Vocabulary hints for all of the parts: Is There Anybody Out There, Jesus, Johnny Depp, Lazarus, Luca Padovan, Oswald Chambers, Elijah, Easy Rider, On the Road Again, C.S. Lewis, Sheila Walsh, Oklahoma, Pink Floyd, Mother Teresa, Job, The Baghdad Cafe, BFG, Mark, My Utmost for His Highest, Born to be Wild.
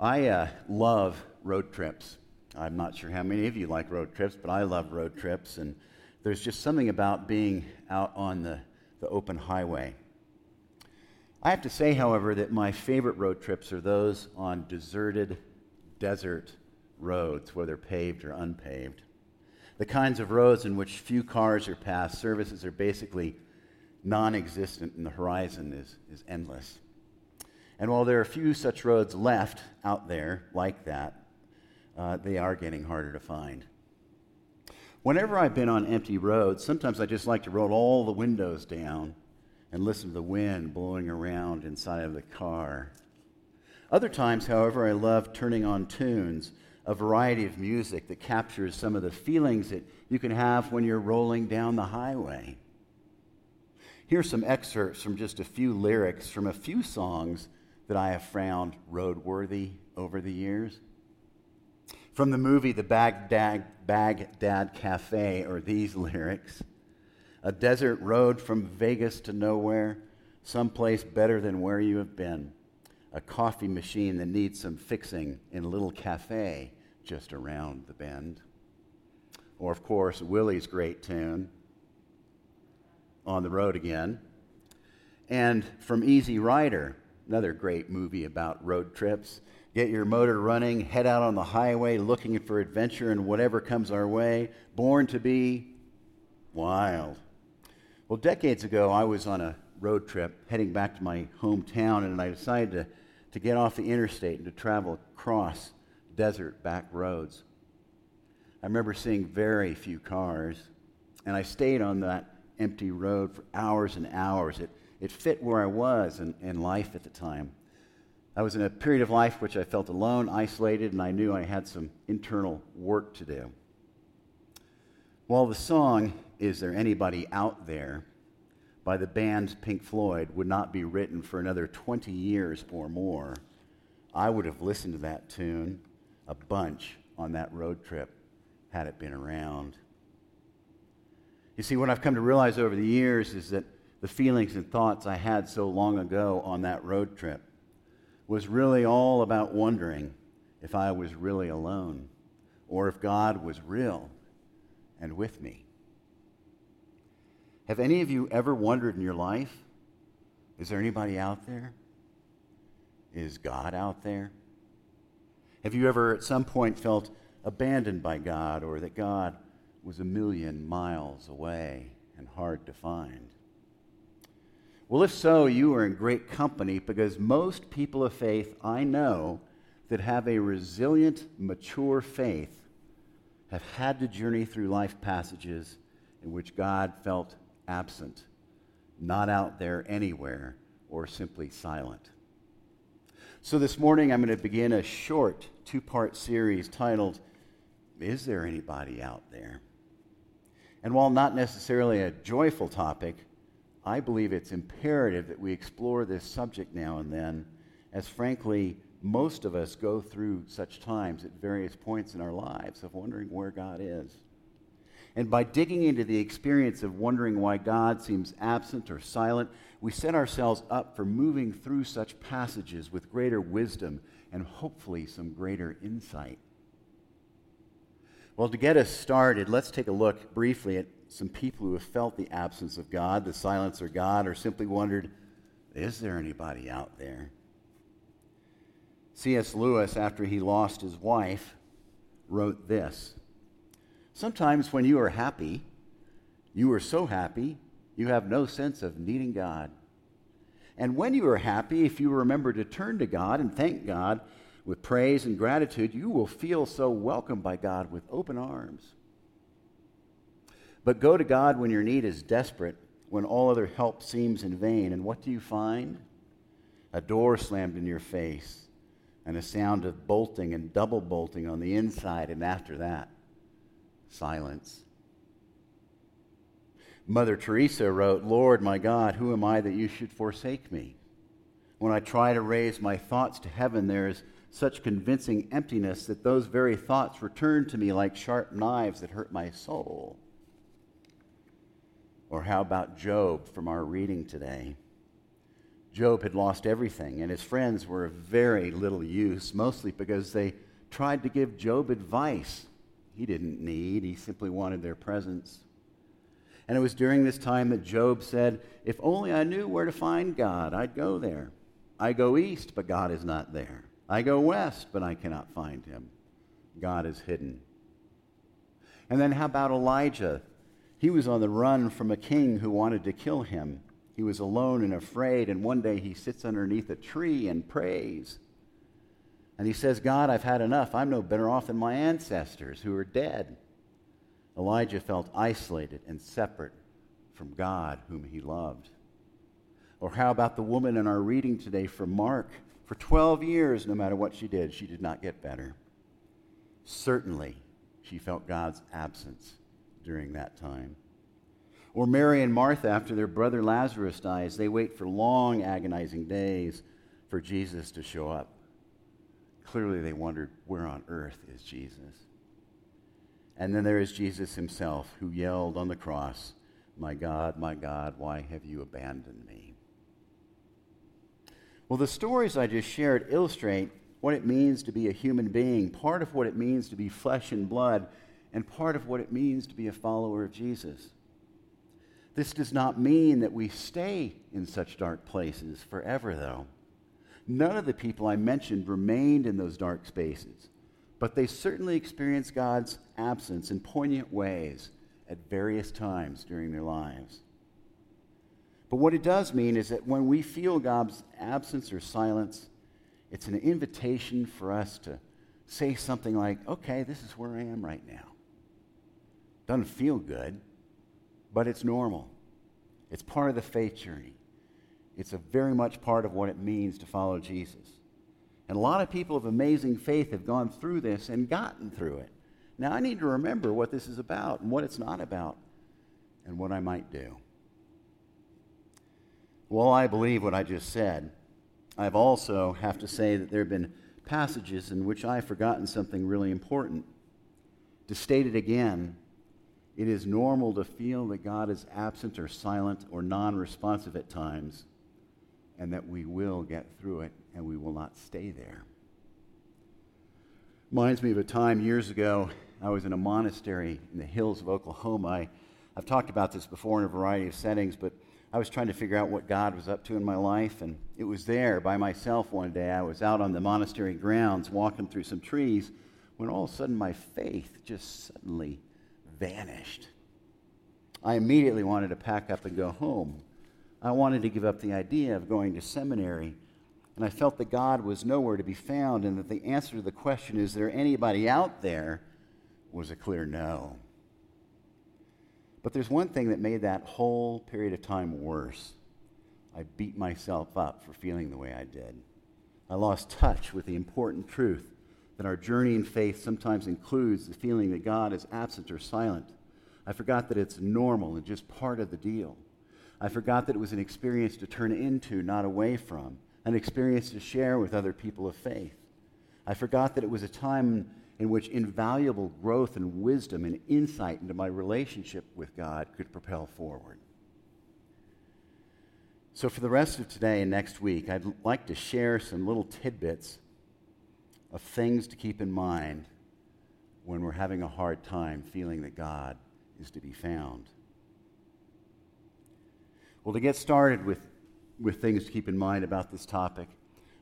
I love road trips. I'm not sure how many of you like road trips, but I love road trips, and there's just something about being out on the open highway. I have to say, however, that my favorite road trips are those on deserted desert roads, whether paved or unpaved. The kinds of roads in which few cars are passed, services are basically non-existent, and the horizon is endless. And while there are few such roads left out there like that, they are getting harder to find. Whenever I've been on empty roads, sometimes I just like to roll all the windows down and listen to the wind blowing around inside of the car. Other times, however, I love turning on tunes, a variety of music that captures some of the feelings that you can have when you're rolling down the highway. Here's some excerpts from just a few lyrics from a few songs that I have found roadworthy over the years. From the movie The Baghdad Cafe are these lyrics. A desert road from Vegas to nowhere, someplace better than where you have been. A coffee machine that needs some fixing in a little cafe just around the bend. Or, of course, Willie's great tune, On the Road Again. And from Easy Rider, another great movie about road trips. Get your motor running, head out on the highway, looking for adventure and whatever comes our way. Born to be wild. Well, decades ago, I was on a road trip heading back to my hometown, and I decided to get off the interstate and to travel across desert back roads. I remember seeing very few cars, and I stayed on that empty road for hours and hours. It fit where I was in life at the time. I was in a period of life which I felt alone, isolated, and I knew I had some internal work to do. While the song, Is There Anybody Out There, by the band Pink Floyd would not be written for another 20 years or more, I would have listened to that tune a bunch on that road trip had it been around. You see, what I've come to realize over the years is that the feelings and thoughts I had so long ago on that road trip was really all about wondering if I was really alone or if God was real and with me. Have any of you ever wondered in your life, is there anybody out there? Is God out there? Have you ever at some point felt abandoned by God, or that God was a million miles away and hard to find? Well, if so, you are in great company, because most people of faith I know that have a resilient, mature faith have had to journey through life passages in which God felt absent, not out there anywhere, or simply silent. So this morning I'm going to begin a short two-part series titled, Is There Anybody Out There? And while not necessarily a joyful topic, I believe it's imperative that we explore this subject now and then, as frankly, most of us go through such times at various points in our lives of wondering where God is. And by digging into the experience of wondering why God seems absent or silent, we set ourselves up for moving through such passages with greater wisdom and hopefully some greater insight. Well, to get us started, let's take a look briefly at some people who have felt the absence of God, the silence of God, or simply wondered, is there anybody out there? C.S. Lewis, after he lost his wife, wrote this. Sometimes when you are happy, you are so happy, you have no sense of needing God. And when you are happy, if you remember to turn to God and thank God, with praise and gratitude, you will feel so welcomed by God with open arms. But go to God when your need is desperate, when all other help seems in vain. And what do you find? A door slammed in your face, and a sound of bolting and double bolting on the inside, and after that, silence. Mother Teresa wrote, Lord, my God, who am I that you should forsake me? When I try to raise my thoughts to heaven, there is such convincing emptiness that those very thoughts return to me like sharp knives that hurt my soul. Or how about Job from our reading today? Job had lost everything, and his friends were of very little use, mostly because they tried to give Job advice he didn't need. He simply wanted their presence. And it was during this time that Job said, "If only I knew where to find God, I'd go there. I go east, but God is not there. I go west, but I cannot find him. God is hidden." And then how about Elijah? He was on the run from a king who wanted to kill him. He was alone and afraid, and one day he sits underneath a tree and prays. And he says, "God, I've had enough. I'm no better off than my ancestors who are dead." Elijah felt isolated and separate from God, whom he loved. Or how about the woman in our reading today from Mark? For 12 years, no matter what she did not get better. Certainly, she felt God's absence during that time. Or Mary and Martha, after their brother Lazarus dies, they wait for long, agonizing days for Jesus to show up. Clearly, they wondered, where on earth is Jesus? And then there is Jesus himself, who yelled on the cross, my God, why have you abandoned me?" Well, the stories I just shared illustrate what it means to be a human being, part of what it means to be flesh and blood, and part of what it means to be a follower of Jesus. This does not mean that we stay in such dark places forever, though. None of the people I mentioned remained in those dark spaces, but they certainly experienced God's absence in poignant ways at various times during their lives. But what it does mean is that when we feel God's absence or silence, it's an invitation for us to say something like, "Okay, this is where I am right now." Doesn't feel good, but it's normal. It's part of the faith journey. It's a very much part of what it means to follow Jesus. And a lot of people of amazing faith have gone through this and gotten through it. Now, I need to remember what this is about and what it's not about and what I might do. While I believe what I just said, I also have to say that there have been passages in which I've forgotten something really important. To state it again, it is normal to feel that God is absent or silent or non-responsive at times, and that we will get through it and we will not stay there. Reminds me of a time years ago, I was in a monastery in the hills of Oklahoma. I've talked about this before in a variety of settings, but I was trying to figure out what God was up to in my life, and it was there by myself one day. I was out on the monastery grounds walking through some trees when all of a sudden my faith just suddenly vanished. I immediately wanted to pack up and go home. I wanted to give up the idea of going to seminary, and I felt that God was nowhere to be found and that the answer to the question, "Is there anybody out there?" was a clear no. But there's one thing that made that whole period of time worse. I beat myself up for feeling the way I did. I lost touch with the important truth that our journey in faith sometimes includes the feeling that God is absent or silent. I forgot that it's normal and just part of the deal. I forgot that it was an experience to turn into, not away from, an experience to share with other people of faith. I forgot that it was a time in which invaluable growth and wisdom and insight into my relationship with God could propel forward. So for the rest of today and next week, I'd like to share some little tidbits of things to keep in mind when we're having a hard time feeling that God is to be found. Well, to get started with things to keep in mind about this topic,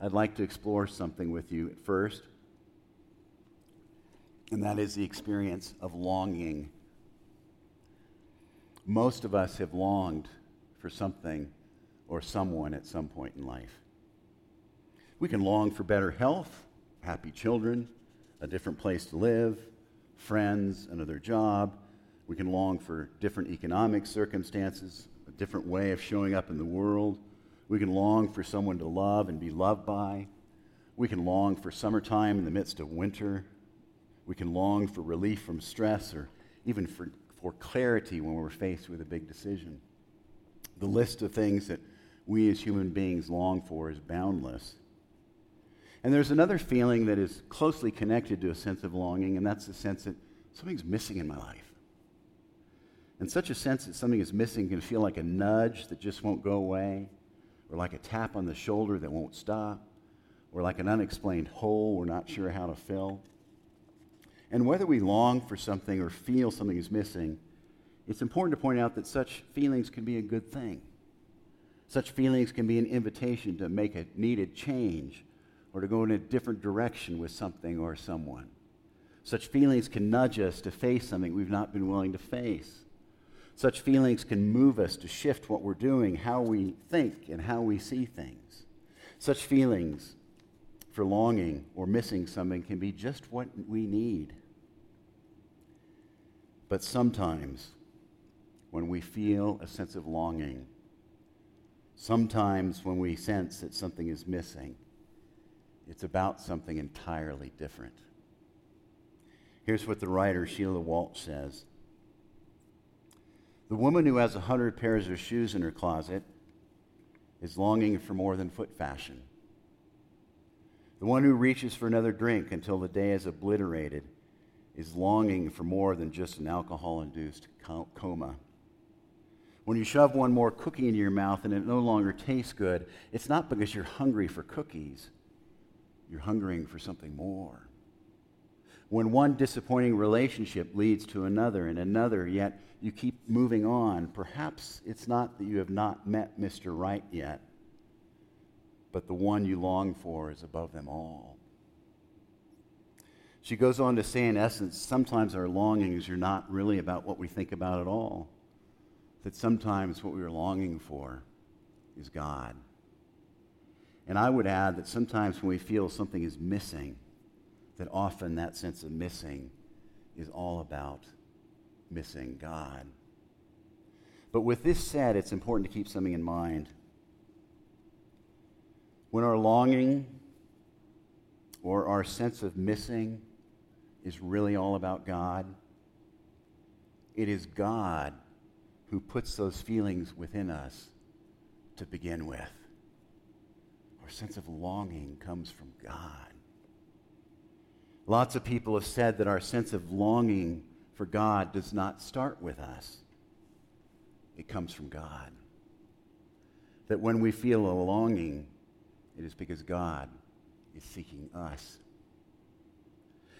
I'd like to explore something with you at first. And that is the experience of longing. Most of us have longed for something or someone at some point in life. We can long for better health, happy children, a different place to live, friends, another job. We can long for different economic circumstances, a different way of showing up in the world. We can long for someone to love and be loved by. We can long for summertime in the midst of winter. We can long for relief from stress or even for clarity when we're faced with a big decision. The list of things that we as human beings long for is boundless. And there's another feeling that is closely connected to a sense of longing, and that's the sense that something's missing in my life. And such a sense that something is missing can feel like a nudge that just won't go away, or like a tap on the shoulder that won't stop, or like an unexplained hole we're not sure how to fill. And whether we long for something or feel something is missing, it's important to point out that such feelings can be a good thing. Such feelings can be an invitation to make a needed change or to go in a different direction with something or someone. Such feelings can nudge us to face something we've not been willing to face. Such feelings can move us to shift what we're doing, how we think, and how we see things. Such feelings for longing or missing something can be just what we need. But sometimes, when we feel a sense of longing, sometimes when we sense that something is missing, it's about something entirely different. Here's what the writer Sheila Walsh says. The woman who has 100 pairs of shoes in her closet is longing for more than foot fashion. The one who reaches for another drink until the day is obliterated is longing for more than just an alcohol-induced coma. When you shove one more cookie into your mouth and it no longer tastes good, it's not because you're hungry for cookies. You're hungering for something more. When one disappointing relationship leads to another and another, yet you keep moving on, perhaps it's not that you have not met Mr. Right yet, but the one you long for is above them all. She goes on to say, in essence, sometimes our longings are not really about what we think about at all, that sometimes what we are longing for is God. And I would add that sometimes when we feel something is missing, that often that sense of missing is all about missing God. But with this said, it's important to keep something in mind. When our longing or our sense of missing is really all about God, it is God who puts those feelings within us to begin with. Our sense of longing comes from God. Lots of people have said that our sense of longing for God does not start with us. It comes from God. That when we feel a longing, it is because God is seeking us.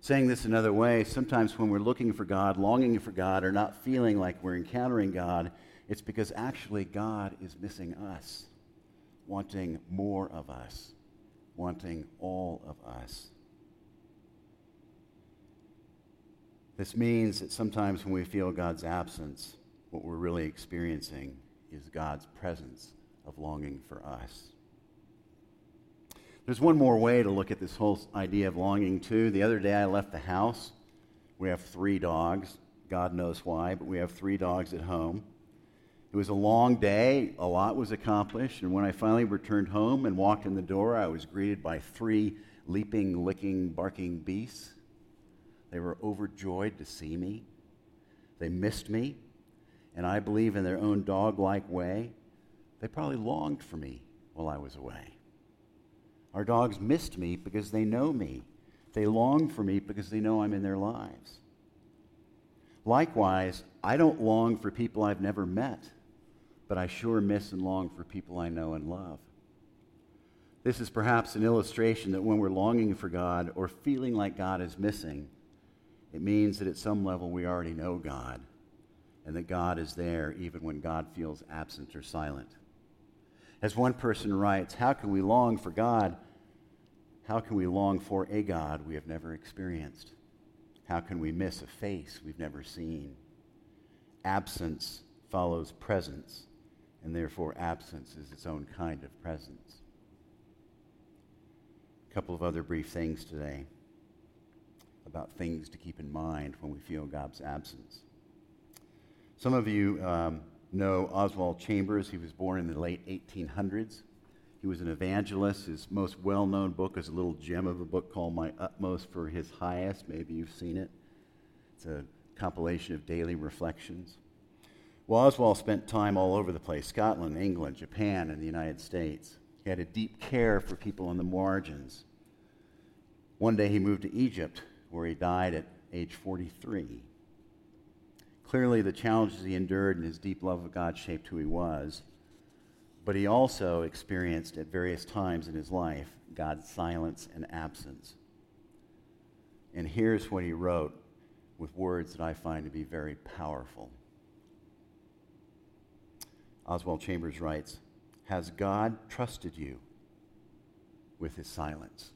Saying this another way, sometimes when we're looking for God, longing for God, or not feeling like we're encountering God, it's because actually God is missing us, wanting more of us, wanting all of us. This means that sometimes when we feel God's absence, what we're really experiencing is God's presence of longing for us. There's one more way to look at this whole idea of longing, too. The other day I left the house. We have 3 dogs. God knows why, but we have 3 dogs at home. It was a long day. A lot was accomplished. And when I finally returned home and walked in the door, I was greeted by 3 leaping, licking, barking beasts. They were overjoyed to see me. They missed me, and I believe in their own dog-like way, they probably longed for me while I was away. Our dogs missed me because they know me. They long for me because they know I'm in their lives. Likewise, I don't long for people I've never met, but I sure miss and long for people I know and love. This is perhaps an illustration that when we're longing for God or feeling like God is missing, it means that at some level we already know God and that God is there even when God feels absent or silent. As one person writes, how can we long for God? How can we long for a God we have never experienced? How can we miss a face we've never seen? Absence follows presence, and therefore absence is its own kind of presence. A couple of other brief things today about things to keep in mind when we feel God's absence. Some of you know Oswald Chambers. He was born in the late 1800s. He was an evangelist. His most well-known book is a little gem of a book called My Utmost for His Highest. Maybe you've seen it. It's a compilation of daily reflections. Well, Oswald spent time all over the place, Scotland, England, Japan, and the United States. He had a deep care for people on the margins. One day he moved to Egypt, where he died at age 43. Clearly, the challenges he endured and his deep love of God shaped who he was. But he also experienced at various times in his life God's silence and absence. And here's what he wrote with words that I find to be very powerful. Oswald Chambers writes, "Has God trusted you with his silence?"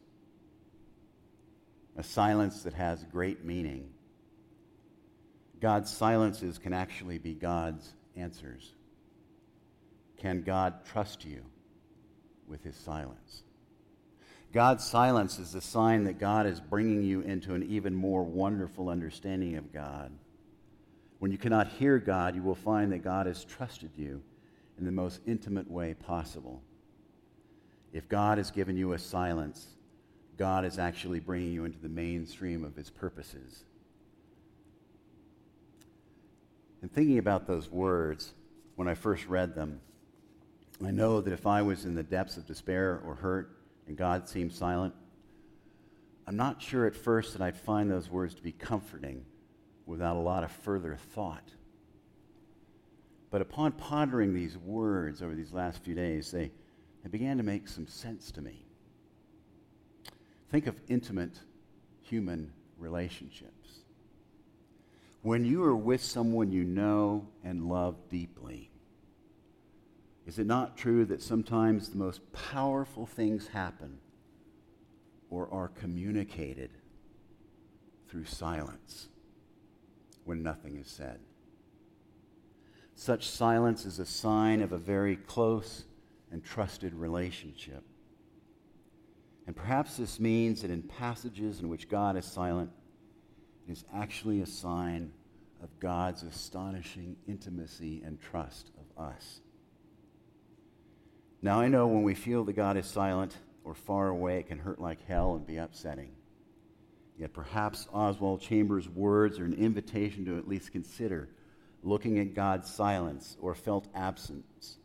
A silence that has great meaning. God's silences can actually be God's answers. Can God trust you with his silence? God's silence is the sign that God is bringing you into an even more wonderful understanding of God. When you cannot hear God, you will find that God has trusted you in the most intimate way possible. If God has given you a silence, God is actually bringing you into the mainstream of his purposes. And thinking about those words, when I first read them, I know that if I was in the depths of despair or hurt and God seemed silent, I'm not sure at first that I'd find those words to be comforting without a lot of further thought. But upon pondering these words over these last few days, they began to make some sense to me. Think of intimate human relationships. When you are with someone you know and love deeply, is it not true that sometimes the most powerful things happen or are communicated through silence when nothing is said? Such silence is a sign of a very close and trusted relationship. And perhaps this means that in passages in which God is silent, it is actually a sign of God's astonishing intimacy and trust of us. Now, I know when we feel that God is silent or far away, it can hurt like hell and be upsetting. Yet perhaps Oswald Chambers' words are an invitation to at least consider looking at God's silence or felt absence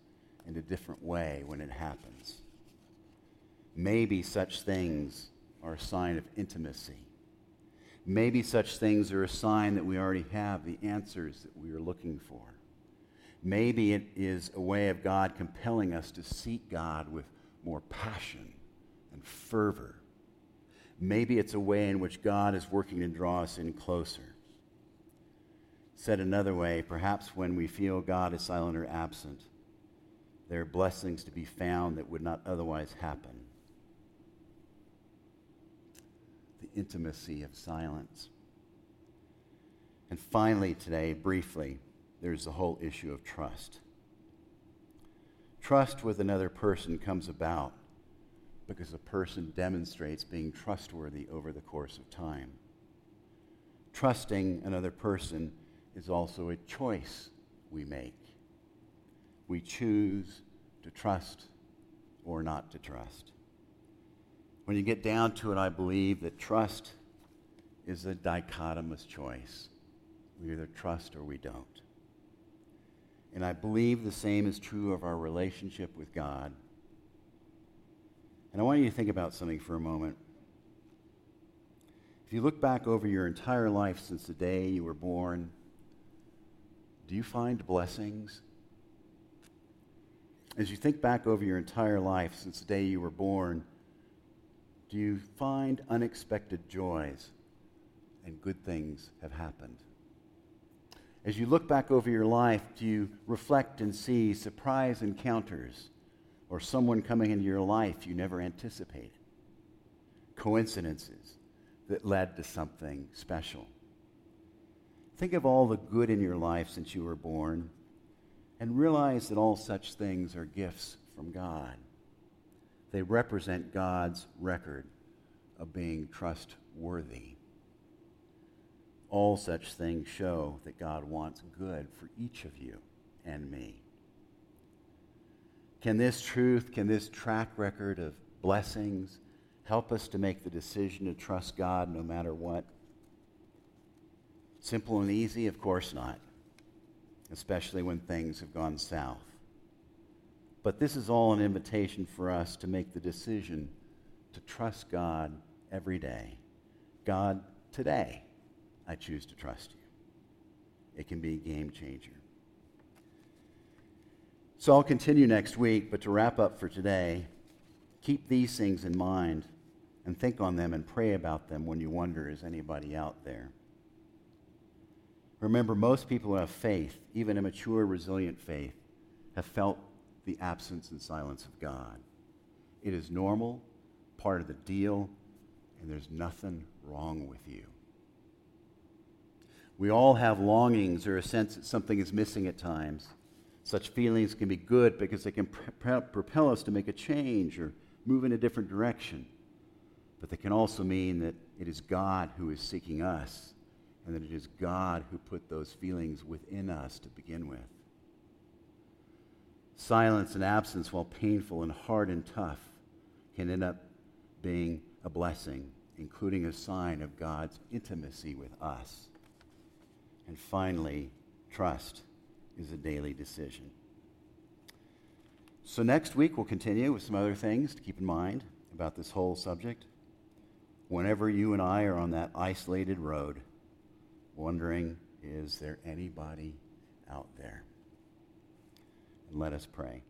in a different way when it happens. Maybe such things are a sign of intimacy. Maybe such things are a sign that we already have the answers that we are looking for. Maybe it is a way of God compelling us to seek God with more passion and fervor. Maybe it's a way in which God is working to draw us in closer. Said another way, perhaps when we feel God is silent or absent, there are blessings to be found that would not otherwise happen. The intimacy of silence. And finally today, briefly, there's the whole issue of trust. Trust with another person comes about because a person demonstrates being trustworthy over the course of time. Trusting another person is also a choice we make. We choose to trust or not to trust. When you get down to it, I believe that trust is a dichotomous choice. We either trust or we don't. And I believe the same is true of our relationship with God. And I want you to think about something for a moment. If you look back over your entire life since the day you were born, do you find blessings? As you think back over your entire life since the day you were born, do you find unexpected joys and good things have happened? As you look back over your life, do you reflect and see surprise encounters or someone coming into your life you never anticipated? Coincidences that led to something special. Think of all the good in your life since you were born and realize that all such things are gifts from God. They represent God's record of being trustworthy. All such things show that God wants good for each of you and me. Can this truth, can this track record of blessings help us to make the decision to trust God no matter what? Simple and easy? Of course not, especially when things have gone south. But this is all an invitation for us to make the decision to trust God every day. God, today, I choose to trust you. It can be a game changer. So I'll continue next week, but to wrap up for today, keep these things in mind and think on them and pray about them when you wonder, is anybody out there? Remember, most people who have faith, even a mature, resilient faith, have felt the absence and silence of God. It is normal, part of the deal, and there's nothing wrong with you. We all have longings or a sense that something is missing at times. Such feelings can be good because they can propel us to make a change or move in a different direction. But they can also mean that it is God who is seeking us and that it is God who put those feelings within us to begin with. Silence and absence, while painful and hard and tough, can end up being a blessing, including a sign of God's intimacy with us. And finally, trust is a daily decision. So next week we'll continue with some other things to keep in mind about this whole subject. Whenever you and I are on that isolated road, wondering, is there anybody out there? And let us pray.